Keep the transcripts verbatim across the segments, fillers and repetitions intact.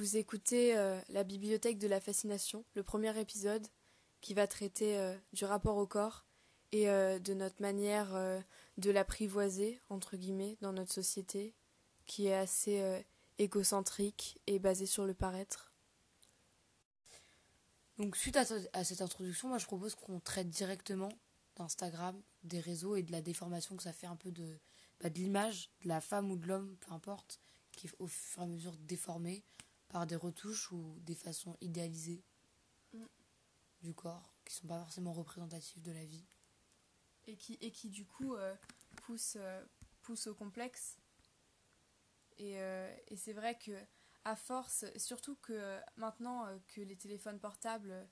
Vous écoutez euh, La Bibliothèque de la Fascination, le premier épisode qui va traiter euh, du rapport au corps et euh, de notre manière euh, de l'apprivoiser, entre guillemets, dans notre société qui est assez euh, égocentrique et basée sur le paraître. Donc suite à, à cette introduction, moi je propose qu'on traite directement d'Instagram, des réseaux et de la déformation que ça fait un peu de, bah, de l'image de la femme ou de l'homme, peu importe, qui est au fur et à mesure déformée par des retouches ou des façons idéalisées mm. du corps, qui sont pas forcément représentatives de la vie. Et qui, et qui du coup, euh, poussent euh, pousse au complexe. Et, euh, et c'est vrai que à force, surtout que maintenant euh, que les téléphones portables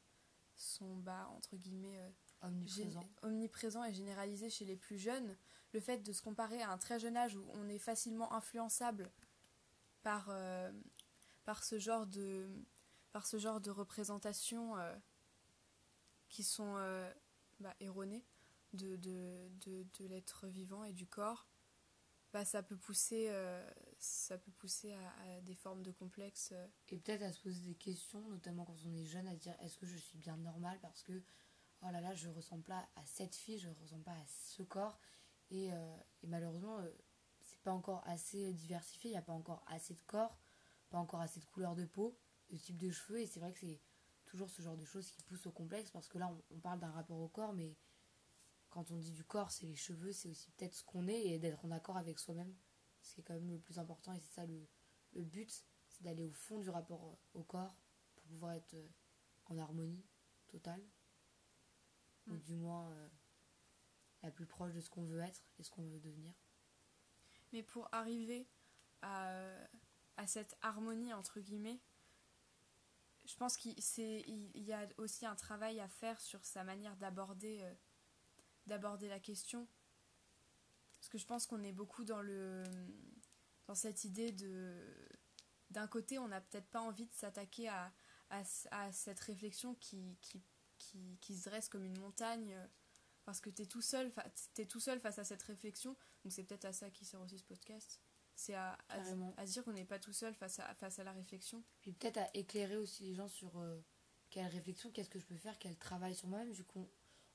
sont, bah, entre guillemets, euh, omniprésents. Gé- omniprésents et généralisés chez les plus jeunes, le fait de se comparer à un très jeune âge où on est facilement influençable par... Euh, par ce genre de par ce genre de représentations euh, qui sont euh, bah, erronées de, de, de, de l'être vivant et du corps, bah, ça peut pousser, euh, ça peut pousser à, à des formes de complexes. Euh. Et peut-être à se poser des questions, notamment quand on est jeune, à dire est-ce que je suis bien normale parce que oh là là, je ne ressemble pas à cette fille, je ne ressemble pas à ce corps. Et, euh, et malheureusement, euh, c'est pas encore assez diversifié, il n'y a pas encore assez de corps, pas encore assez de couleur de peau, de type de cheveux, et c'est vrai que c'est toujours ce genre de choses qui poussent au complexe, parce que là, on, on parle d'un rapport au corps, mais quand on dit du corps, c'est les cheveux, c'est aussi peut-être ce qu'on est, et d'être en accord avec soi-même, c'est quand même le plus important, et c'est ça le, le but, c'est d'aller au fond du rapport au corps, pour pouvoir être en harmonie totale, mmh. ou du moins euh, la plus proche de ce qu'on veut être, et ce qu'on veut devenir. Mais pour arriver à... à cette harmonie, entre guillemets, je pense qu'il c'est, il, il y a aussi un travail à faire sur sa manière d'aborder, euh, d'aborder la question. Parce que je pense qu'on est beaucoup dans, le, dans cette idée de... D'un côté, on n'a peut-être pas envie de s'attaquer à, à, à cette réflexion qui, qui, qui, qui se dresse comme une montagne, parce que t'es tout seul, fa- t'es tout seul face à cette réflexion. Donc c'est peut-être à ça qui sert aussi ce podcast. C'est à, à, à se dire qu'on n'est pas tout seul face à, face à la réflexion. Puis peut-être à éclairer aussi les gens sur euh, quelle réflexion, qu'est-ce que je peux faire, quel travail sur moi-même. Du coup, on,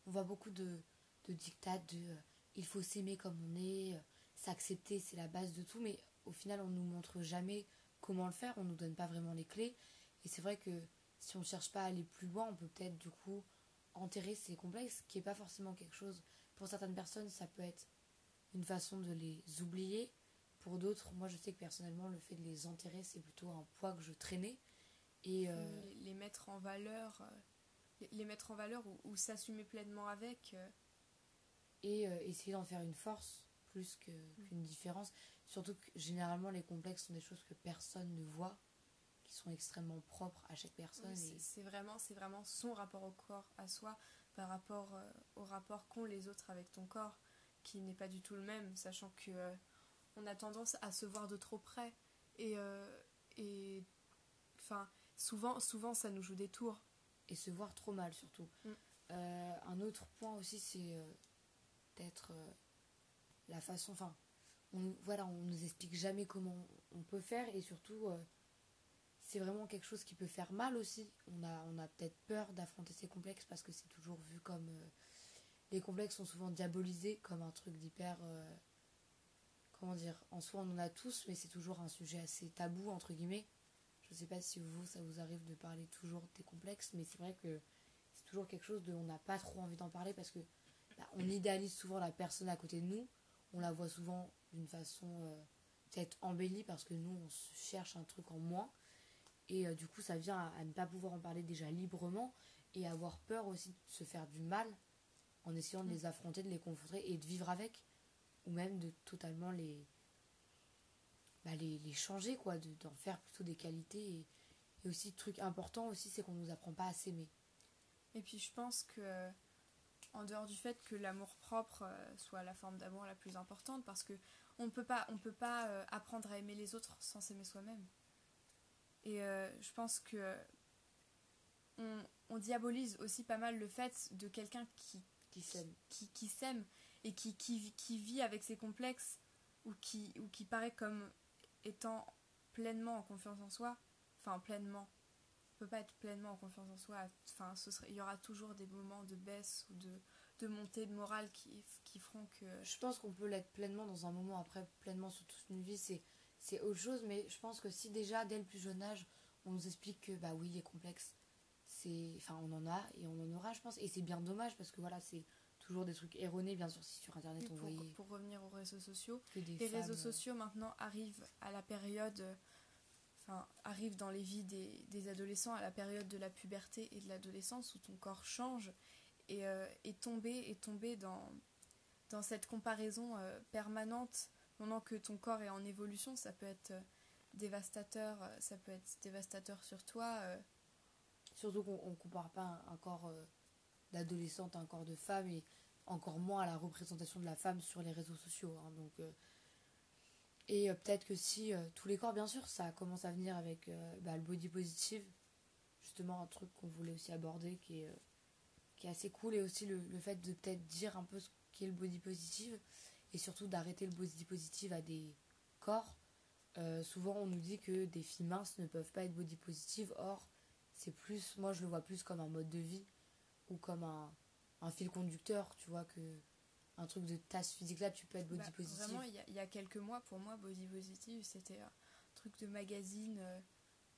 on voit beaucoup de, de dictats de euh, « il faut s'aimer comme on est euh, »,« s'accepter, c'est la base de tout ». Mais au final, on ne nous montre jamais comment le faire, on ne nous donne pas vraiment les clés. Et c'est vrai que si on ne cherche pas à aller plus loin, on peut peut-être du coup enterrer ces complexes, qui n'est pas forcément quelque chose. Pour certaines personnes, ça peut être une façon de les oublier. Pour d'autres, moi je sais que personnellement, le fait de les enterrer, c'est plutôt un poids que je traînais. Et euh... les, les mettre en valeur, euh, les, les mettre en valeur ou, ou s'assumer pleinement avec. Euh... Et euh, essayer d'en faire une force plus que, mmh. qu'une différence. Surtout que généralement, les complexes sont des choses que personne ne voit, qui sont extrêmement propres à chaque personne. Oui, c'est, et... c'est, vraiment, c'est vraiment son rapport au corps à soi par rapport euh, au rapport qu'ont les autres avec ton corps, qui n'est pas du tout le même, sachant que... Euh, on a tendance à se voir de trop près et euh, et enfin souvent souvent ça nous joue des tours et se voir trop mal surtout. Mm. Euh, un autre point aussi c'est euh, peut-être euh, la façon, enfin on voilà on nous explique jamais comment on peut faire et surtout euh, c'est vraiment quelque chose qui peut faire mal aussi. On a on a peut-être peur d'affronter ces complexes parce que c'est toujours vu comme euh, les complexes sont souvent diabolisés comme un truc d'hyper euh, comment dire, en soi on en a tous, mais c'est toujours un sujet assez tabou, entre guillemets. Je sais pas si vous, ça vous arrive de parler toujours des complexes, mais c'est vrai que c'est toujours quelque chose de, on n'a pas trop envie d'en parler parce que bah, on idéalise souvent la personne à côté de nous, on la voit souvent d'une façon euh, peut-être embellie parce que nous on se cherche un truc en moins, et euh, du coup ça vient à, à ne pas pouvoir en parler déjà librement, et avoir peur aussi de se faire du mal en essayant de les affronter, de les confronter et de vivre avec. Ou même de totalement les, bah les, les changer, quoi, de, d'en faire plutôt des qualités. Et, et aussi, le truc important aussi, c'est qu'on ne nous apprend pas à s'aimer. Et puis je pense que, en dehors du fait que l'amour-propre soit la forme d'amour la plus importante, parce qu'on ne peut pas, on peut pas apprendre à aimer les autres sans s'aimer soi-même. Et euh, je pense que on, on diabolise aussi pas mal le fait de quelqu'un qui, qui s'aime. Qui, qui s'aime. Et qui, qui, qui vit avec ses complexes ou qui, ou qui paraît comme étant pleinement en confiance en soi enfin pleinement. On peut pas être pleinement en confiance en soi. Enfin, ce serait, il y aura toujours des moments de baisse ou de, de montée de morale qui, qui feront que... Je pense qu'on peut l'être pleinement dans un moment, après pleinement sur toute une vie, c'est, c'est autre chose, mais je pense que si déjà, dès le plus jeune âge, on nous explique que, bah oui, les complexes, c'est, enfin, on en a et on en aura, je pense, et c'est bien dommage, parce que voilà, c'est toujours des trucs erronés, bien sûr, si sur Internet, on voyait... Pour revenir aux réseaux sociaux, les femmes... réseaux sociaux, maintenant, arrivent à la période... Enfin, arrive dans les vies des, des adolescents à la période de la puberté et de l'adolescence où ton corps change et euh, est tombé, est tombé dans, dans cette comparaison euh, permanente pendant que ton corps est en évolution. Ça peut être euh, dévastateur, ça peut être dévastateur sur toi. Euh. Surtout qu'on ne compare pas un, un corps euh, d'adolescente à un corps de femme et encore moins à la représentation de la femme sur les réseaux sociaux. Hein, donc... Euh, Et euh, peut-être que si, euh, tous les corps, bien sûr, ça commence à venir avec euh, bah, le body positive, justement un truc qu'on voulait aussi aborder qui est, euh, qui est assez cool, et aussi le, le fait de peut-être dire un peu ce qu'est le body positive, et surtout d'arrêter le body positive à des corps. Euh, souvent on nous dit que des filles minces ne peuvent pas être body positive, or c'est plus, moi je le vois plus comme un mode de vie, ou comme un, un fil conducteur, tu vois, que... un truc de tasse physique, là tu peux être body bah, positive. Vraiment, il y, y a quelques mois, pour moi, body positive, c'était un truc de magazine, euh,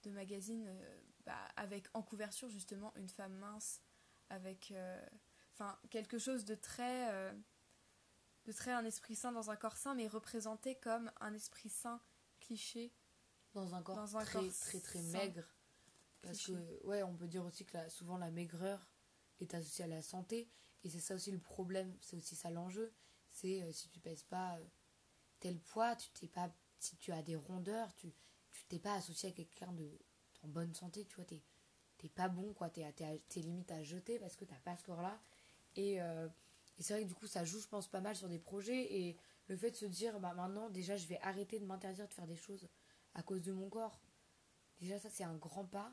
de magazine euh, bah, avec en couverture justement une femme mince, avec enfin euh, quelque chose de très, euh, de très un esprit sain dans un corps sain, mais représenté comme un esprit sain cliché dans un corps, dans un très, corps très très très maigre. Parce cliché. Que ouais, on peut dire aussi que la, souvent la maigreur est associée à la santé. Et c'est ça aussi le problème, c'est aussi ça l'enjeu, c'est euh, si tu pèses pas euh, tel poids, tu t'es pas, si tu as des rondeurs, tu, tu t'es pas associé à quelqu'un de en bonne santé, tu vois, t'es, t'es pas bon, quoi, t'es, t'es, t'es limite à jeter parce que t'as pas ce corps-là. Et, euh, et c'est vrai que du coup, ça joue, je pense, pas mal sur des projets. Et le fait de se dire, bah maintenant, déjà, je vais arrêter de m'interdire de faire des choses à cause de mon corps, déjà, ça, c'est un grand pas.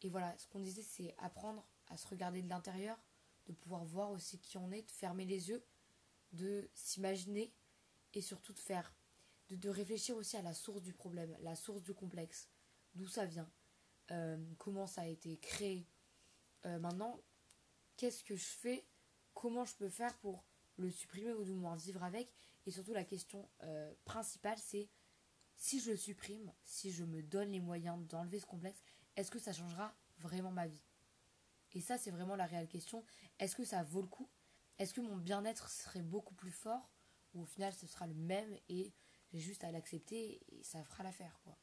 Et voilà, ce qu'on disait, c'est apprendre à se regarder de l'intérieur, de pouvoir voir aussi qui on est, de fermer les yeux, de s'imaginer et surtout de faire, de, de réfléchir aussi à la source du problème, la source du complexe, d'où ça vient, euh, comment ça a été créé. Euh, maintenant, qu'est-ce que je fais, comment je peux faire pour le supprimer ou du moins vivre avec, et surtout la question euh, principale, c'est si je le supprime, si je me donne les moyens d'enlever ce complexe, est-ce que ça changera vraiment ma vie ? Et ça, c'est vraiment la réelle question. Est-ce que ça vaut le coup ? Est-ce que mon bien-être serait beaucoup plus fort ? Ou au final, ce sera le même et j'ai juste à l'accepter et ça fera l'affaire, quoi.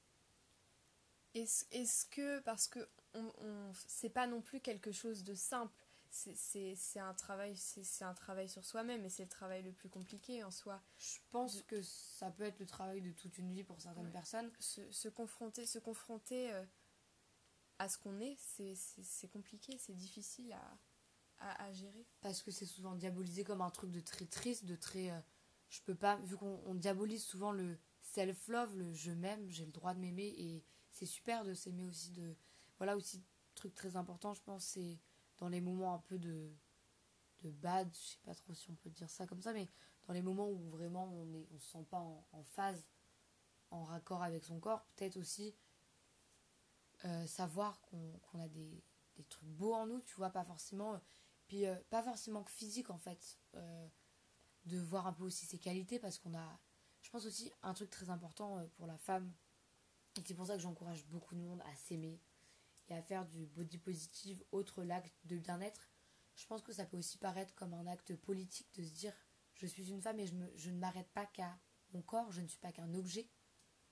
Est-ce, est-ce que... Parce que on, on, c'est pas non plus quelque chose de simple. C'est, c'est, c'est, un travail, c'est, c'est un travail sur soi-même et c'est le travail le plus compliqué en soi. Je pense que ça peut être le travail de toute une vie pour certaines ouais. personnes. Se, se confronter... Se confronter euh, à ce qu'on est, c'est, c'est, c'est compliqué, c'est difficile à, à, à gérer. Parce que c'est souvent diabolisé comme un truc de très triste, de très... Euh, je peux pas... Vu qu'on on diabolise souvent le self-love, le je m'aime, j'ai le droit de m'aimer, et c'est super de s'aimer aussi. De Voilà aussi, truc très important, je pense, c'est dans les moments un peu de, de bad, je sais pas trop si on peut dire ça comme ça, mais dans les moments où vraiment on est, on se sent pas en, en phase, en raccord avec son corps, peut-être aussi... Euh, savoir qu'on, qu'on a des, des trucs beaux en nous, tu vois, pas forcément euh, puis euh, pas forcément que physique en fait, euh, de voir un peu aussi ses qualités, parce qu'on a, je pense aussi un truc très important euh, pour la femme, et c'est pour ça que j'encourage beaucoup de monde à s'aimer et à faire du body positive autre l'acte de bien-être. Je pense que ça peut aussi paraître comme un acte politique de se dire je suis une femme et je, me, je ne m'arrête pas qu'à mon corps, je ne suis pas qu'un objet,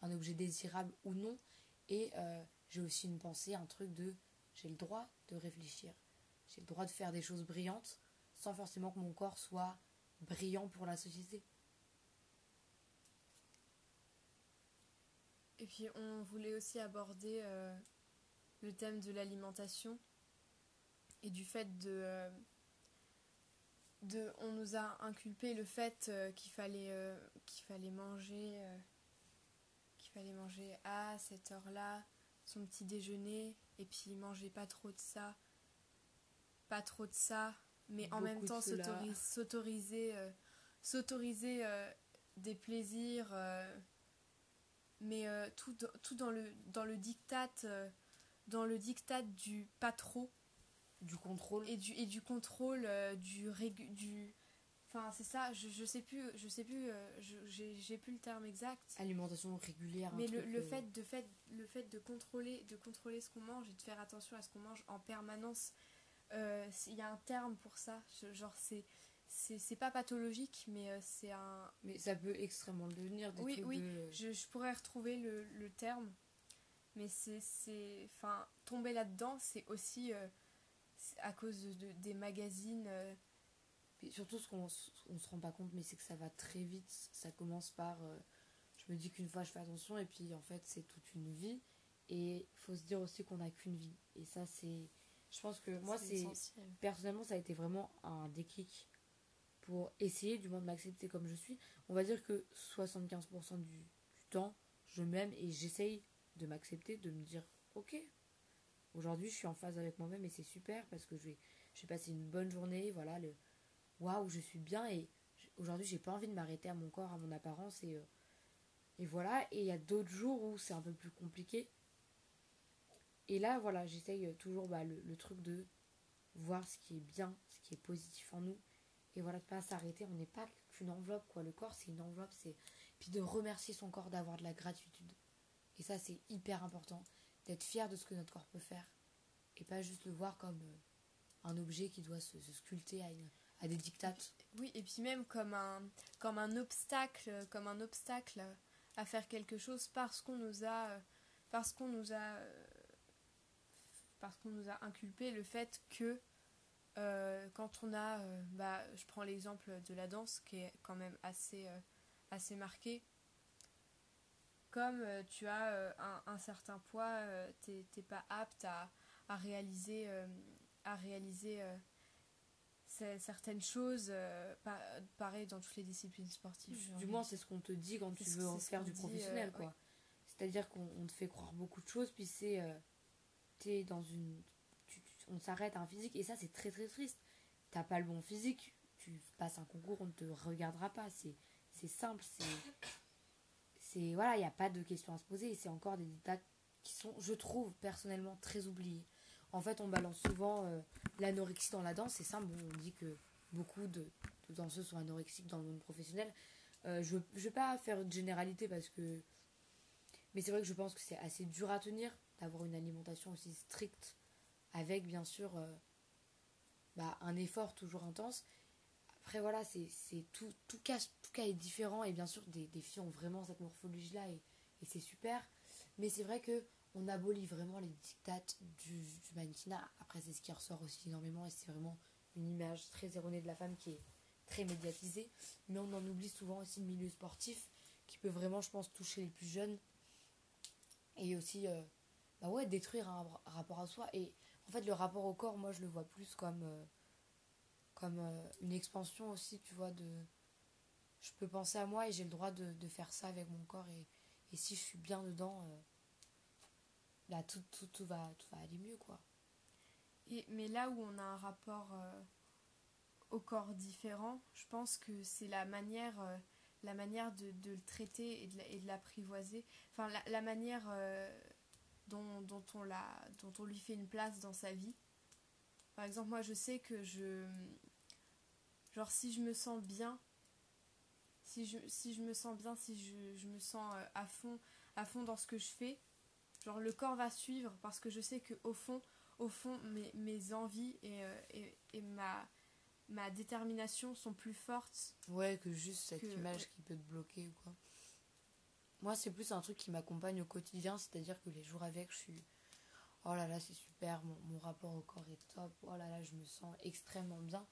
un objet désirable ou non, et euh, j'ai aussi une pensée, un truc de j'ai le droit de réfléchir, j'ai le droit de faire des choses brillantes sans forcément que mon corps soit brillant pour la société. Et puis on voulait aussi aborder euh, le thème de l'alimentation et du fait de, euh, de on nous a inculpé le fait euh, qu'il fallait, euh, qu'il fallait manger euh, qu'il fallait manger à cette heure-là son petit déjeuner, et puis manger pas trop de ça, pas trop de ça, mais beaucoup en même temps s'autoriser, s'autoriser, euh, s'autoriser euh, des plaisirs, euh, mais euh, tout, tout dans le, dans le diktat euh, dans le diktat du pas trop. Du contrôle. Et du, et du contrôle, euh, du... Régu, du... Enfin, c'est ça, je, je sais plus, je sais plus, euh, je, j'ai, j'ai plus le terme exact. Alimentation régulière. Mais le, le, euh... fait de, fait, le fait de contrôler, de contrôler ce qu'on mange et de faire attention à ce qu'on mange en permanence, il euh, y a un terme pour ça. Je, genre, c'est, c'est, c'est pas pathologique, mais euh, c'est un... Mais ça peut extrêmement le devenir. Des oui, oui, de... je, je pourrais retrouver le, le terme. Mais c'est... c'est, enfin, tomber là-dedans, c'est aussi euh, à cause de, de, des magazines... Euh, Et surtout, ce qu'on ne se rend pas compte, mais c'est que ça va très vite. Ça commence par, euh, je me dis qu'une fois je fais attention, et puis en fait, c'est toute une vie. Et il faut se dire aussi qu'on n'a qu'une vie. Et ça, c'est... Je pense que moi, c'est... c'est personnellement, ça a été vraiment un déclic pour essayer du moins de m'accepter comme je suis. On va dire que soixante-quinze pour cent du, du temps, je m'aime et j'essaye de m'accepter, de me dire, ok, aujourd'hui, je suis en phase avec moi-même et c'est super parce que je vais, je vais passer une bonne journée, voilà, le... Waouh, je suis bien et aujourd'hui j'ai pas envie de m'arrêter à mon corps, à mon apparence et, euh, et voilà. Et il y a d'autres jours où c'est un peu plus compliqué. Et là, voilà, j'essaye toujours bah, le, le truc de voir ce qui est bien, ce qui est positif en nous. Et voilà, de pas s'arrêter, on n'est pas qu'une enveloppe, quoi. Le corps, c'est une enveloppe. C'est... Puis de remercier son corps, d'avoir de la gratitude. Et ça, c'est hyper important, d'être fier de ce que notre corps peut faire. Et pas juste le voir comme euh, un objet qui doit se, se sculpter à une... à des dictates. Oui, et puis même comme un, comme un obstacle, comme un obstacle à faire quelque chose parce qu'on nous a, parce qu'on nous a, parce qu'on nous a inculpé le fait que euh, quand on a, euh, bah, je prends l'exemple de la danse qui est quand même assez, euh, assez marquée. Comme euh, tu as euh, un, un certain poids, euh, t'es, t'es pas apte à, à réaliser, euh, à réaliser. Euh, certaines choses, euh, pareil dans toutes les disciplines sportives. Du moins, c'est ce qu'on te dit quand tu c'est veux en faire du professionnel. Euh, quoi. Ouais. C'est-à-dire qu'on on te fait croire beaucoup de choses, puis c'est... Euh, t'es dans une... Tu, tu, on s'arrête à un physique, et ça, c'est très très triste. T'as pas le bon physique, tu passes un concours, on ne te regardera pas. C'est, c'est simple, c'est... c'est voilà, il n'y a pas de questions à se poser, et c'est encore des dictats qui sont, je trouve, personnellement, très oubliés. En fait, on balance souvent euh, l'anorexie dans la danse. C'est simple, on dit que beaucoup de, de danseuses sont anorexiques dans le monde professionnel. Euh, je ne vais pas faire de généralité parce que... Mais c'est vrai que je pense que c'est assez dur à tenir d'avoir une alimentation aussi stricte avec, bien sûr, euh, bah, un effort toujours intense. Après, voilà, c'est, c'est tout, tout, cas, tout cas est différent. Et bien sûr, des, des filles ont vraiment cette morphologie-là et, et c'est super. Mais c'est vrai que on abolit vraiment les dictates du, du mannequinat. Après, c'est ce qui ressort aussi énormément et c'est vraiment une image très erronée de la femme qui est très médiatisée. Mais on en oublie souvent aussi le milieu sportif qui peut vraiment, je pense, toucher les plus jeunes et aussi euh, bah ouais, détruire un rapport à soi. Et en fait, le rapport au corps, moi, je le vois plus comme, euh, comme euh, une expansion aussi, tu vois, de... Je peux penser à moi et j'ai le droit de, de faire ça avec mon corps et, et si je suis bien dedans... Euh, là tout, tout, tout, va, tout va aller mieux quoi. Et, mais là où on a un rapport euh, au corps différent, je pense que c'est la manière, euh, la manière de, de le traiter et de, et de l'apprivoiser, enfin la, la manière euh, dont, dont, on la, dont on lui fait une place dans sa vie. Par exemple moi je sais que je genre si je me sens bien si je, si je me sens bien si je, je me sens à fond, à fond dans ce que je fais. Genre le corps va suivre parce que je sais qu'au fond, au fond mes, mes envies et, et, et ma, ma détermination sont plus fortes. Ouais, que juste cette que... image qui peut te bloquer ou quoi. Moi, c'est plus un truc qui m'accompagne au quotidien, c'est-à-dire que les jours avec, je suis... Oh là là, c'est super, mon, mon rapport au corps est top, oh là là, je me sens extrêmement bien.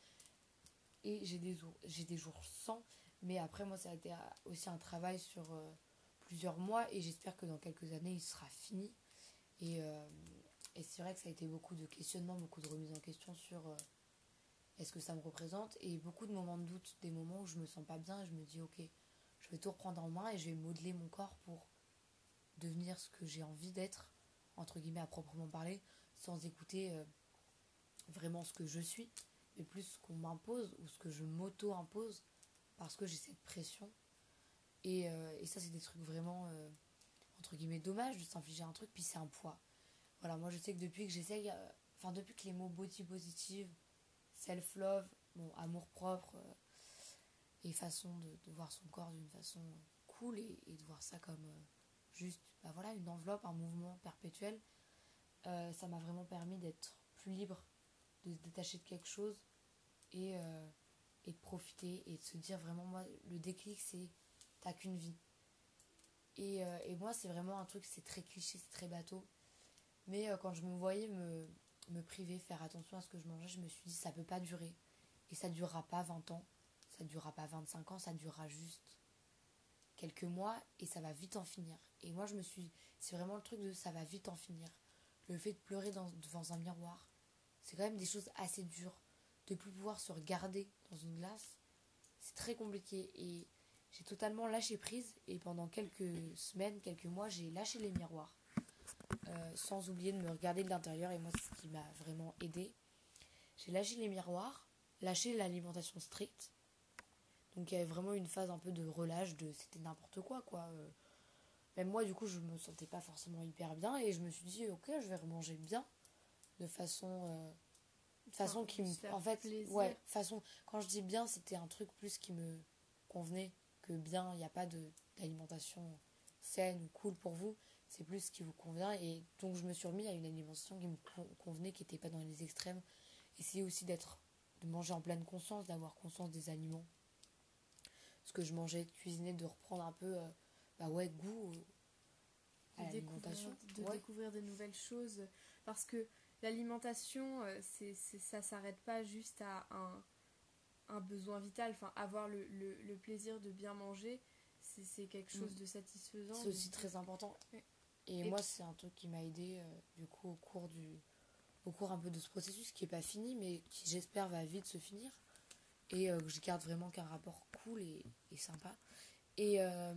Et j'ai des jours, j'ai des jours sans, mais après, moi, ça a été aussi un travail sur... Euh, plusieurs mois et j'espère que dans quelques années il sera fini et, euh, et c'est vrai que ça a été beaucoup de questionnements, beaucoup de remises en question sur euh, est-ce que ça me représente et beaucoup de moments de doute, des moments où je me sens pas bien et je me dis ok, je vais tout reprendre en main et je vais modeler mon corps pour devenir ce que j'ai envie d'être entre guillemets à proprement parler sans écouter euh, vraiment ce que je suis mais plus ce qu'on m'impose ou ce que je m'auto-impose parce que j'ai cette pression. Et, euh, et ça, c'est des trucs vraiment, euh, entre guillemets, dommages de s'infliger un truc, puis c'est un poids. Voilà, moi je sais que depuis que j'essaye, euh, enfin depuis que les mots body positive, self-love, bon, amour-propre euh, et façon de, de voir son corps d'une façon cool et, et de voir ça comme euh, juste, bah voilà, une enveloppe, un mouvement perpétuel, euh, ça m'a vraiment permis d'être plus libre, de se détacher de quelque chose et, euh, et de profiter et de se dire vraiment, moi, le déclic, c'est t'as qu'une vie. Et, euh, et moi, c'est vraiment un truc, c'est très cliché, c'est très bateau. Mais euh, quand je me voyais me, me priver, faire attention à ce que je mangeais, je me suis dit, ça peut pas durer. Et ça durera pas vingt ans, ça durera pas vingt-cinq ans, ça durera juste quelques mois et ça va vite en finir. Et moi, je me suis... C'est vraiment le truc de ça va vite en finir. Le fait de pleurer dans, devant un miroir, c'est quand même des choses assez dures. De plus pouvoir se regarder dans une glace, c'est très compliqué. Et j'ai totalement lâché prise et pendant quelques semaines, quelques mois, j'ai lâché les miroirs. Euh, sans oublier de me regarder de l'intérieur, et moi c'est ce qui m'a vraiment aidée. J'ai lâché les miroirs, lâché l'alimentation stricte, donc il y avait vraiment une phase un peu de relâche, de c'était n'importe quoi quoi. Euh, même moi du coup je me sentais pas forcément hyper bien et je me suis dit ok, je vais remanger bien de façon euh, façon enfin, qui me en fait plaisir. Ouais, façon, quand je dis bien c'était un truc plus qui me convenait que bien, il n'y a pas de d'alimentation saine ou cool pour vous. C'est plus ce qui vous convient. Et donc, je me suis remis à une alimentation qui me convenait, qui n'était pas dans les extrêmes. Essayer aussi d'être, de manger en pleine conscience, d'avoir conscience des aliments. Ce que je mangeais, de cuisiner, de reprendre un peu euh, bah ouais, goût euh, à de l'alimentation. Découvrir, de ouais. découvrir de nouvelles choses. Parce que l'alimentation, c'est, c'est, ça ne s'arrête pas juste à un, un besoin vital. Enfin, avoir le, le, le plaisir de bien manger, c'est, c'est quelque chose de satisfaisant. C'est aussi très important. Ouais. Et, et moi, c'est un truc qui m'a aidée, euh, du coup, au cours, du, au cours un peu de ce processus qui n'est pas fini, mais qui, j'espère, va vite se finir. Et euh, que je garde vraiment qu'un rapport cool et, et sympa. Et, euh,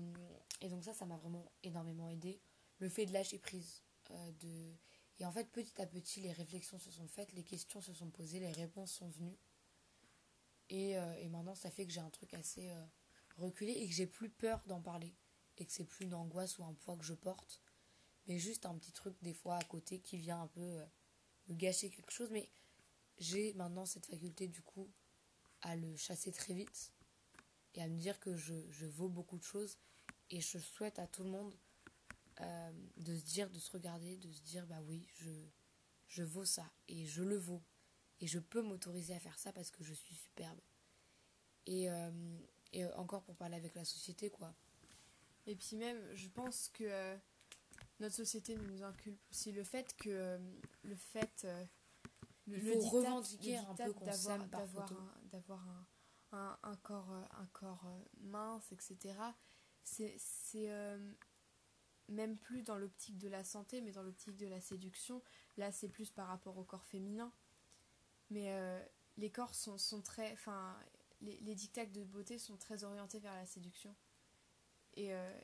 et donc ça, ça m'a vraiment énormément aidée. Le fait de lâcher prise. Euh, de... Et en fait, petit à petit, les réflexions se sont faites, les questions se sont posées, les réponses sont venues. Et, euh, et maintenant, ça fait que j'ai un truc assez euh, reculé et que j'ai plus peur d'en parler. Et que c'est plus une angoisse ou un poids que je porte. Mais juste un petit truc des fois à côté qui vient un peu euh, me gâcher quelque chose. Mais j'ai maintenant cette faculté du coup à le chasser très vite et à me dire que je, je vaux beaucoup de choses. Et je souhaite à tout le monde euh, de se dire, de se regarder, de se dire bah oui, je, je vaux ça et je le vaux. Et je peux m'autoriser à faire ça parce que je suis superbe. Et, euh, et encore pour parler avec la société quoi. Et puis même je pense que... Euh... Notre société nous inculpe aussi le fait que le fait euh, le, le dictat, revendiquer le dictat un peu d'avoir d'avoir un, d'avoir un, un, un corps un corps mince, etc. c'est c'est euh, même plus dans l'optique de la santé mais dans l'optique de la séduction. Là c'est plus par rapport au corps féminin, mais euh, les corps sont sont très enfin les, les dictats de beauté sont très orientés vers la séduction et euh,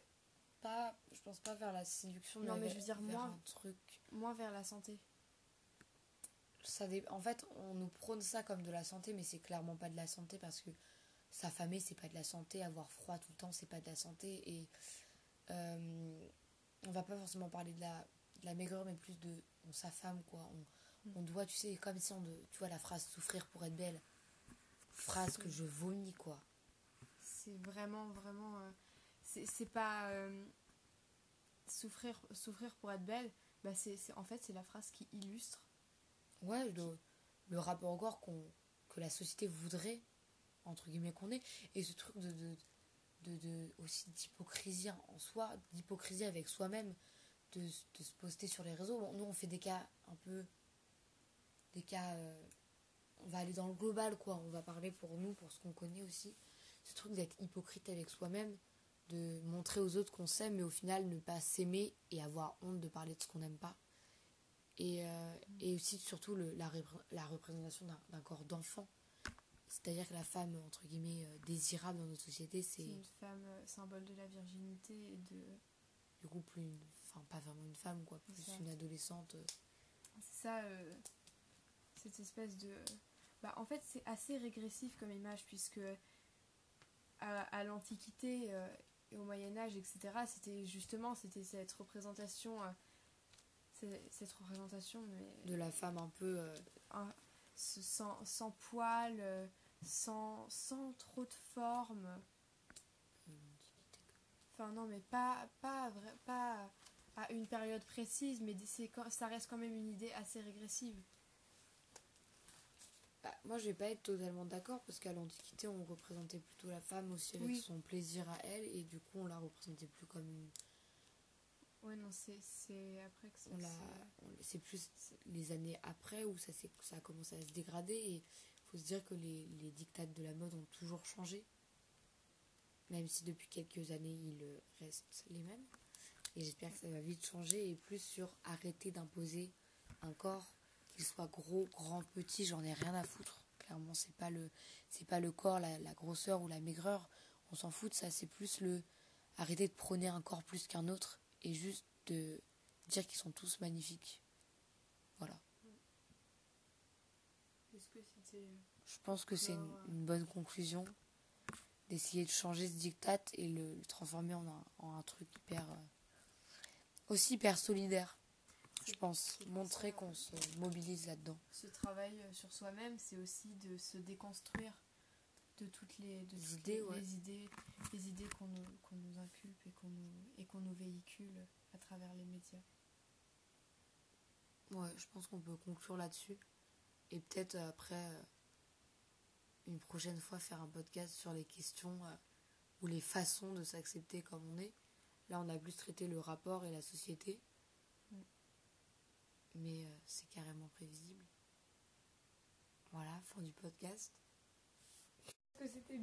pas, je pense pas vers la séduction, mais, non, mais vers, je veux dire, vers moins, un truc... Moins vers la santé. Ça dé... En fait, on nous prône ça comme de la santé, mais c'est clairement pas de la santé parce que s'affamer, c'est pas de la santé. Avoir froid tout le temps, c'est pas de la santé. Et euh, on va pas forcément parler de la, de la maigreur, mais plus de... On s'affame, quoi. On, mm. on doit, tu sais, comme si on... De, tu vois, la phrase « souffrir pour être belle », phrase que je vomis, quoi. C'est vraiment, vraiment... Euh... C'est, c'est pas euh, souffrir, souffrir pour être belle, bah c'est, c'est, en fait c'est la phrase qui illustre ouais qui... Le, le rapport au corps qu'on, que la société voudrait entre guillemets qu'on ait, et ce truc de, de, de, de aussi d'hypocrisie en soi, d'hypocrisie avec soi-même, de, de se poster sur les réseaux. Bon, nous on fait des cas un peu des cas euh, on va aller dans le global quoi, on va parler pour nous, pour ce qu'on connaît aussi, ce truc d'être hypocrite avec soi-même, de montrer aux autres qu'on s'aime mais au final ne pas s'aimer et avoir honte de parler de ce qu'on n'aime pas. Et, euh, et aussi surtout le, la, répr- la représentation d'un, d'un corps d'enfant. C'est-à-dire que la femme, entre guillemets, euh, désirable dans notre société, c'est... C'est une femme euh, symbole de la virginité et de... Du coup, plus une... Enfin, pas vraiment une femme, quoi. Plus une adolescente. Euh... C'est ça, euh, cette espèce de... Bah, en fait, c'est assez régressif comme image puisque à, à l'Antiquité... Euh, au Moyen-Âge, et cetera, c'était justement c'était cette représentation, euh, cette représentation mais de la femme un peu euh... un, sans sans poils, sans sans trop de forme. Enfin non mais pas pas vrai, pas à une période précise, mais c'est, ça reste quand même une idée assez régressive. Bah, moi je vais pas être totalement d'accord parce qu'à l'Antiquité on représentait plutôt la femme aussi avec oui. son plaisir à elle et du coup on la représentait plus comme une... Ouais non c'est, c'est après que ça on la, on, c'est plus les années après où ça, c'est, ça a commencé à se dégrader et faut se dire que les, les dictates de la mode ont toujours changé même si depuis quelques années ils restent les mêmes. Et j'espère que ça va vite changer et plus sur arrêter d'imposer un corps, qu'il soit gros, grand, petit, j'en ai rien à foutre. Clairement, c'est pas le, c'est pas le corps, la, la grosseur ou la maigreur, on s'en fout de ça. C'est plus le arrêter de prôner un corps plus qu'un autre et juste de dire qu'ils sont tous magnifiques. Voilà. Est-ce que c'était... Je pense que c'est une, une bonne conclusion d'essayer de changer ce diktat et le, le transformer en un, en un truc hyper... aussi hyper solidaire, je pense. Montrer qu'on se mobilise là-dedans. Ce travail sur soi-même, c'est aussi de se déconstruire de toutes les, de les, idées, les, ouais. les idées, les idées qu'on nous, qu'on nous inculpe et qu'on nous, et qu'on nous véhicule à travers les médias. Ouais, je pense qu'on peut conclure là-dessus. Et peut-être après, une prochaine fois, faire un podcast sur les questions ou les façons de s'accepter comme on est. Là, on a plus traité le rapport et la société. Mm. Mais euh, c'est carrément prévisible. Voilà, fin du podcast. Est-ce que c'était bien ?